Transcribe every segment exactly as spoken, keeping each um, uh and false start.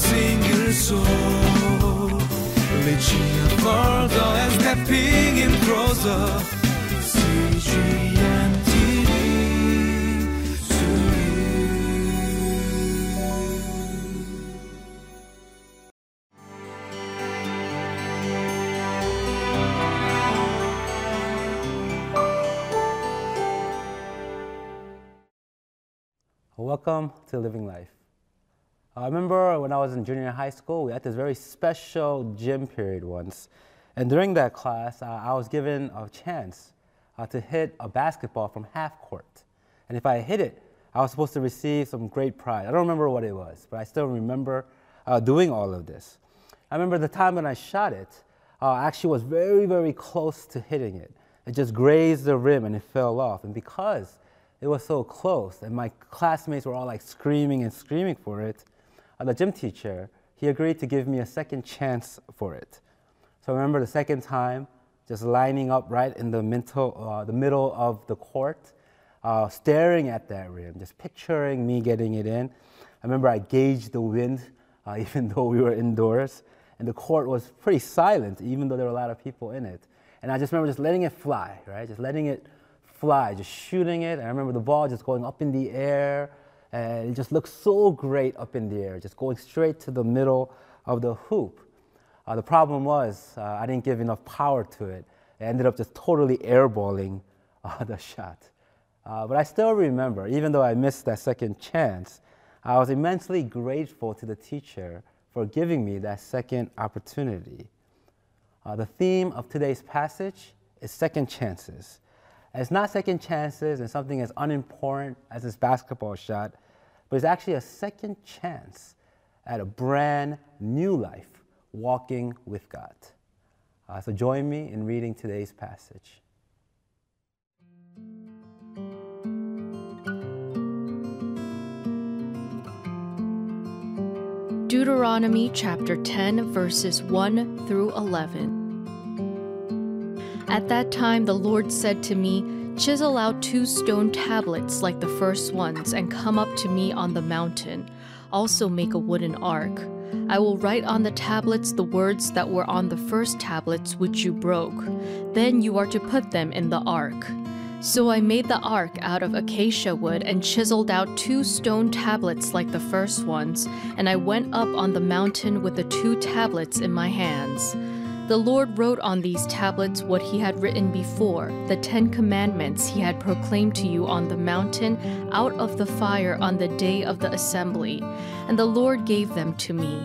single soul, reaching out further and stepping in closer. C G N T V to you. Welcome to Living Life. I remember when I was in junior high school, we had this very special gym period once. And during that class, uh, I was given a chance uh, to hit a basketball from half court. And if I hit it, I was supposed to receive some great prize. I don't remember what it was, but I still remember uh, doing all of this. I remember the time when I shot it, uh, I actually was very, very close to hitting it. It just grazed the rim and it fell off. And because it was so close and my classmates were all like screaming and screaming for it, the gym teacher, he agreed to give me a second chance for it. So I remember the second time, just lining up right in the, mental, uh, the middle of the court, uh, staring at that rim, just picturing me getting it in. I remember I gauged the wind, uh, even though we were indoors, and the court was pretty silent, even though there were a lot of people in it. And I just remember just letting it fly, right? Just letting it fly, just shooting it. And I remember the ball just going up in the air, and it just looked so great up in the air, just going straight to the middle of the hoop. Uh, the problem was uh, I didn't give enough power to it. I ended up just totally airballing uh, the shot. Uh, but I still remember, even though I missed that second chance, I was immensely grateful to the teacher for giving me that second opportunity. Uh, the theme of today's passage is second chances. It's not second chances and something as unimportant as this basketball shot, but it's actually a second chance at a brand new life walking with God. Uh, so join me in reading today's passage. Deuteronomy chapter ten, verses one through eleven. At that time the Lord said to me, "Chisel out two stone tablets like the first ones, and come up to me on the mountain. Also make a wooden ark. I will write on the tablets the words that were on the first tablets which you broke. Then you are to put them in the ark." So I made the ark out of acacia wood and chiseled out two stone tablets like the first ones, and I went up on the mountain with the two tablets in my hands. The Lord wrote on these tablets what he had written before, the Ten Commandments he had proclaimed to you on the mountain out of the fire on the day of the assembly, and the Lord gave them to me.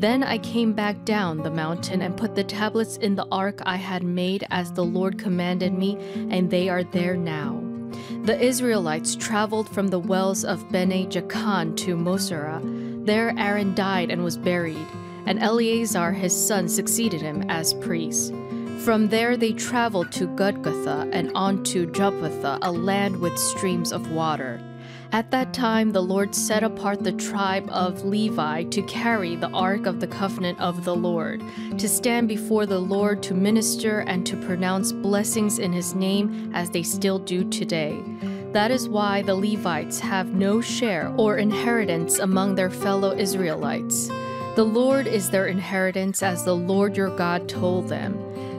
Then I came back down the mountain and put the tablets in the ark I had made as the Lord commanded me, and they are there now. The Israelites traveled from the wells of Bene-Jakan to Moserah. There Aaron died and was buried, and Eleazar his son succeeded him as priest. From there they traveled to Gudgodah and on to Jotbathah, a land with streams of water. At that time the Lord set apart the tribe of Levi to carry the ark of the covenant of the Lord, to stand before the Lord to minister and to pronounce blessings in his name as they still do today. That is why the Levites have no share or inheritance among their fellow Israelites. The Lord is their inheritance, as the Lord your God told them.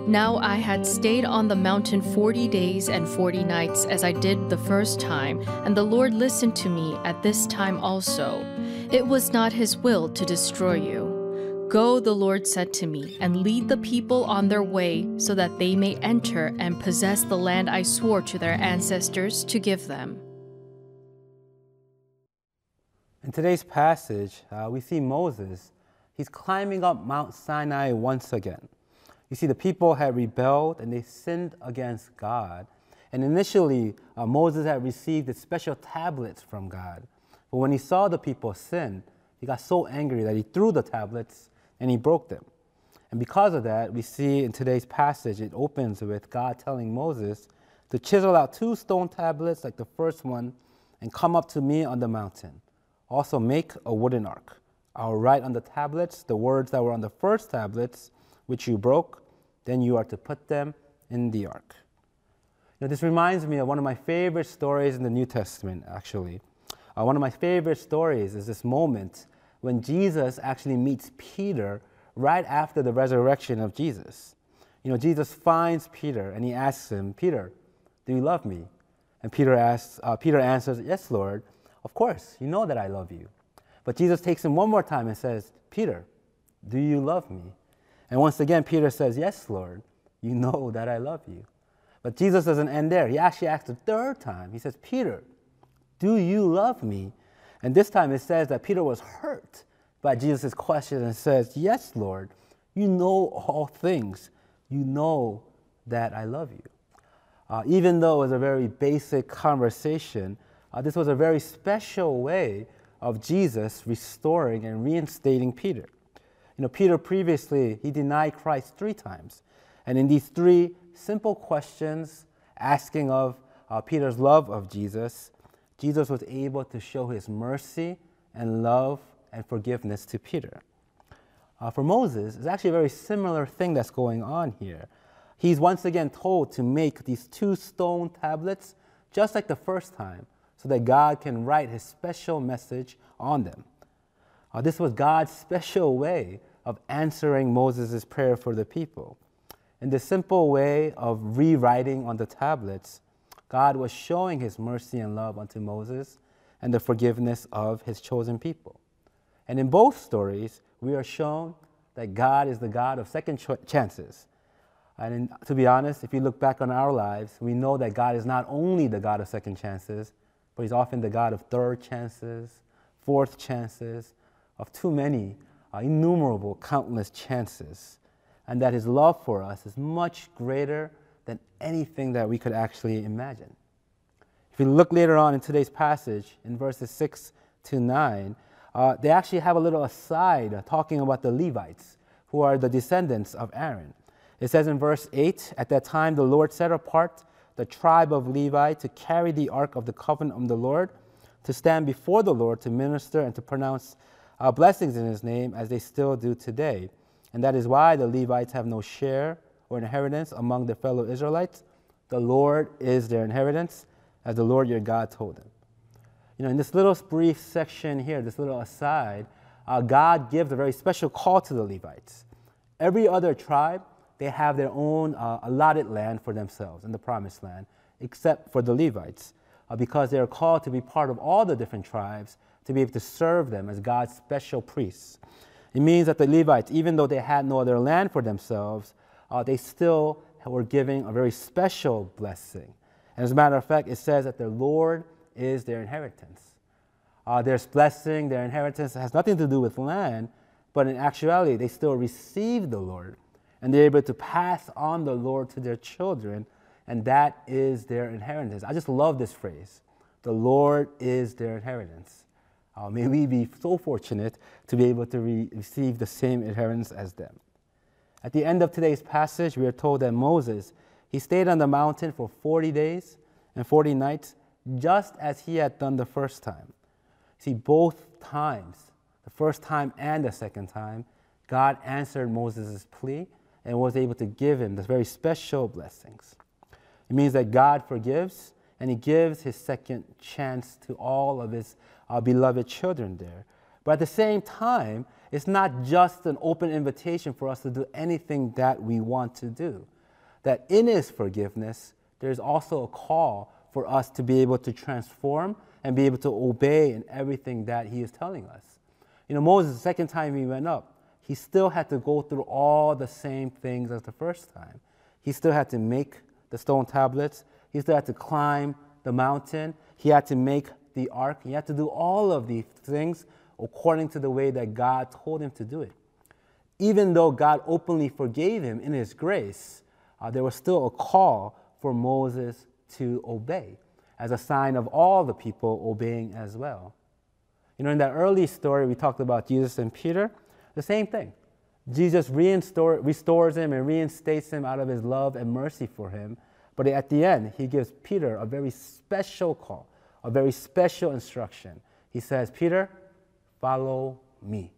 Now I had stayed on the mountain forty days and forty nights, as I did the first time, and the Lord listened to me at this time also. It was not his will to destroy you. Go, the Lord said to me, and lead the people on their way, so that they may enter and possess the land I swore to their ancestors to give them. In today's passage, uh, we see Moses. He's climbing up Mount Sinai once again. You see, the people had rebelled and they sinned against God. And initially, uh, Moses had received the special tablets from God. But when he saw the people sin, he got so angry that he threw the tablets and he broke them. And because of that, we see in today's passage, it opens with God telling Moses to chisel out two stone tablets like the first one and come up to me on the mountain. Also make a wooden ark. I'll write on the tablets the words that were on the first tablets, which you broke. Then you are to put them in the ark. Now, this reminds me of one of my favorite stories in the New Testament, actually. Uh, one of my favorite stories is this moment when Jesus actually meets Peter right after the resurrection of Jesus. You know, Jesus finds Peter and he asks him, Peter, do you love me? And Peter asks, uh, Peter answers, yes, Lord, of course, you know that I love you. But Jesus takes him one more time and says, Peter, do you love me? And once again, Peter says, yes, Lord, you know that I love you. But Jesus doesn't end there. He actually asks the third time. He says, Peter, do you love me? And this time it says that Peter was hurt by Jesus' question and says, yes, Lord, you know all things. You know that I love you. Uh, even though it was a very basic conversation, uh, this was a very special way of Jesus restoring and reinstating Peter. You know, Peter previously, he denied Christ three times. And in these three simple questions, asking of uh, Peter's love of Jesus, Jesus was able to show his mercy and love and forgiveness to Peter. Uh, for Moses, it's actually a very similar thing that's going on here. He's once again told to make these two stone tablets, just like the first time, so that God can write his special message on them. Uh, this was God's special way of answering Moses' prayer for the people. In the simple way of rewriting on the tablets, God was showing his mercy and love unto Moses and the forgiveness of his chosen people. And in both stories, we are shown that God is the God of second ch chances. And in, to be honest, if you look back on our lives, we know that God is not only the God of second chances, but he's often the God of third chances, fourth chances, of too many, uh, innumerable, countless chances. And that his love for us is much greater than anything that we could actually imagine. If you look later on in today's passage, in verses six to nine, uh, they actually have a little aside uh, talking about the Levites, who are the descendants of Aaron. It says in verse eight, at that time the Lord set apart the tribe of Levi to carry the ark of the covenant of the Lord, to stand before the Lord, to minister and to pronounce uh, blessings in his name, as they still do today. And that is why the Levites have no share or inheritance among their fellow Israelites. The Lord is their inheritance, as the Lord your God told them. You know, in this little brief section here, this little aside, uh, God gives a very special call to the Levites. Every other tribe, they have their own uh, allotted land for themselves in the promised land, except for the Levites, uh, because they are called to be part of all the different tribes to be able to serve them as God's special priests. It means that the Levites, even though they had no other land for themselves, uh, they still were giving a very special blessing. And as a matter of fact, it says that their Lord is their inheritance. Uh, their blessing, their inheritance has nothing to do with land, but in actuality, they still receive the Lord. And they're able to pass on the Lord to their children, and that is their inheritance. I just love this phrase, the Lord is their inheritance. Uh, may we be so fortunate to be able to re receive the same inheritance as them. At the end of today's passage, we are told that Moses, he stayed on the mountain for forty days and forty nights, just as he had done the first time. See, both times, the first time and the second time, God answered Moses' plea and was able to give him the very special blessings. It means that God forgives and he gives his second chance to all of his Our beloved children there. But at the same time, it's not just an open invitation for us to do anything that we want to do. That in his forgiveness, there's also a call for us to be able to transform and be able to obey in everything that he is telling us. You know, Moses, the second time he went up, he still had to go through all the same things as the first time. He still had to make the stone tablets. He still had to climb the mountain. He had to make the ark. He had to do all of these things according to the way that God told him to do it. Even though God openly forgave him in his grace, uh, there was still a call for Moses to obey as a sign of all the people obeying as well. You know, in that early story we talked about Jesus and Peter, the same thing. Jesus restores him and reinstates him out of his love and mercy for him. But at the end, he gives Peter a very special call, a very special instruction. He says, Peter, follow me.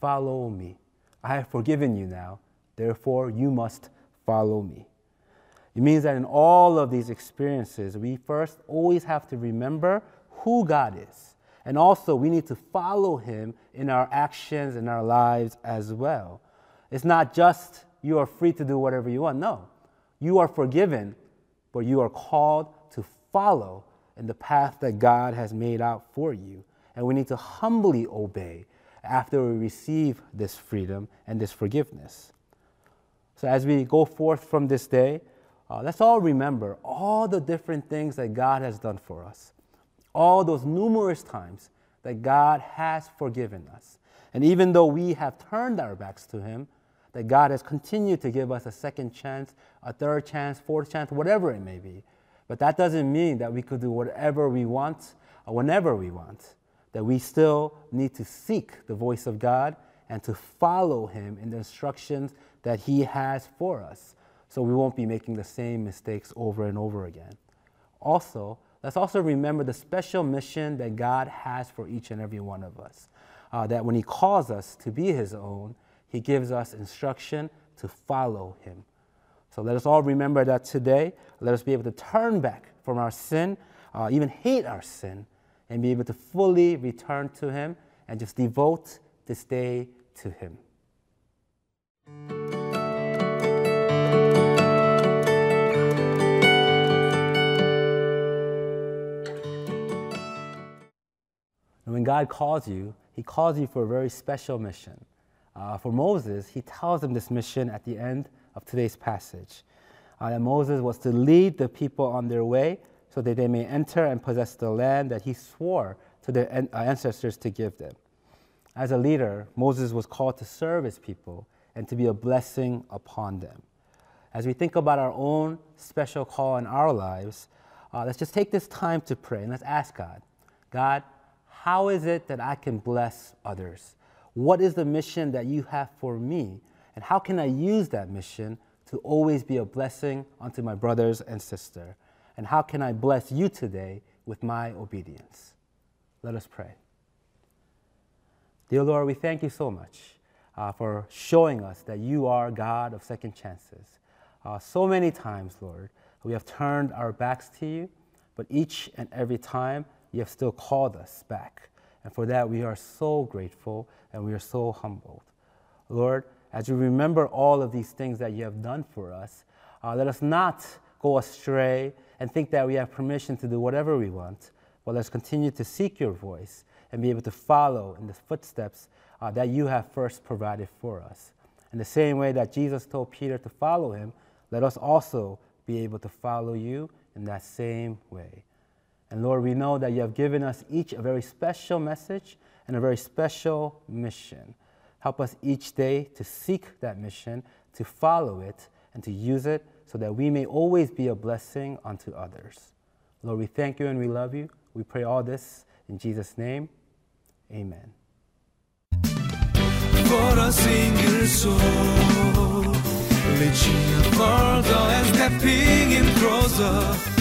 Follow me. I have forgiven you now, therefore you must follow me. It means that in all of these experiences, we first always have to remember who God is And also, we need to follow him in our actions, in our lives as well. It's not just you are free to do whatever you want. No, you are forgiven, but you are called to follow in the path that God has made out for you. And we need to humbly obey after we receive this freedom and this forgiveness. So as we go forth from this day, uh, let's all remember all the different things that God has done for us, all those numerous times that God has forgiven us. And even though we have turned our backs to him, that God has continued to give us a second chance, a third chance, fourth chance, whatever it may be. But that doesn't mean that we could do whatever we want, or whenever we want, that we still need to seek the voice of God and to follow him in the instructions that he has for us, so we won't be making the same mistakes over and over again. Also, let's also remember the special mission that God has for each and every one of us, uh, that when he calls us to be his own, he gives us instruction to follow him. So let us all remember that today. Let us be able to turn back from our sin, uh, even hate our sin, and be able to fully return to him and just devote this day to him. And when God calls you, he calls you for a very special mission. Uh, for Moses, he tells him this mission at the end of today's passage. Uh, that Moses was to lead the people on their way so that they may enter and possess the land that he swore to their an- ancestors to give them. As a leader, Moses was called to serve his people and to be a blessing upon them. As we think about our own special call in our lives, uh, let's just take this time to pray and let's ask God, God, how is it that I can bless others? What is the mission that you have for me? And how can I use that mission to always be a blessing unto my brothers and sister? And how can I bless you today with my obedience? Let us pray. Dear Lord, we thank you so much uh, for showing us that you are God of second chances. Uh, so many times, Lord, we have turned our backs to you, but each and every time you have still called us back. And for that, we are so grateful and we are so humbled. Lord, as we remember all of these things that you have done for us, uh, let us not go astray and think that we have permission to do whatever we want, but let's continue to seek your voice and be able to follow in the footsteps uh, that you have first provided for us. In the same way that Jesus told Peter to follow him, let us also be able to follow you in that same way. And Lord, we know that you have given us each a very special message and a very special mission. Help us each day to seek that mission, to follow it, and to use it so that we may always be a blessing unto others. Lord, we thank you and we love you. We pray all this in Jesus' name. Amen. For a single soul, reaching further and stepping in closer.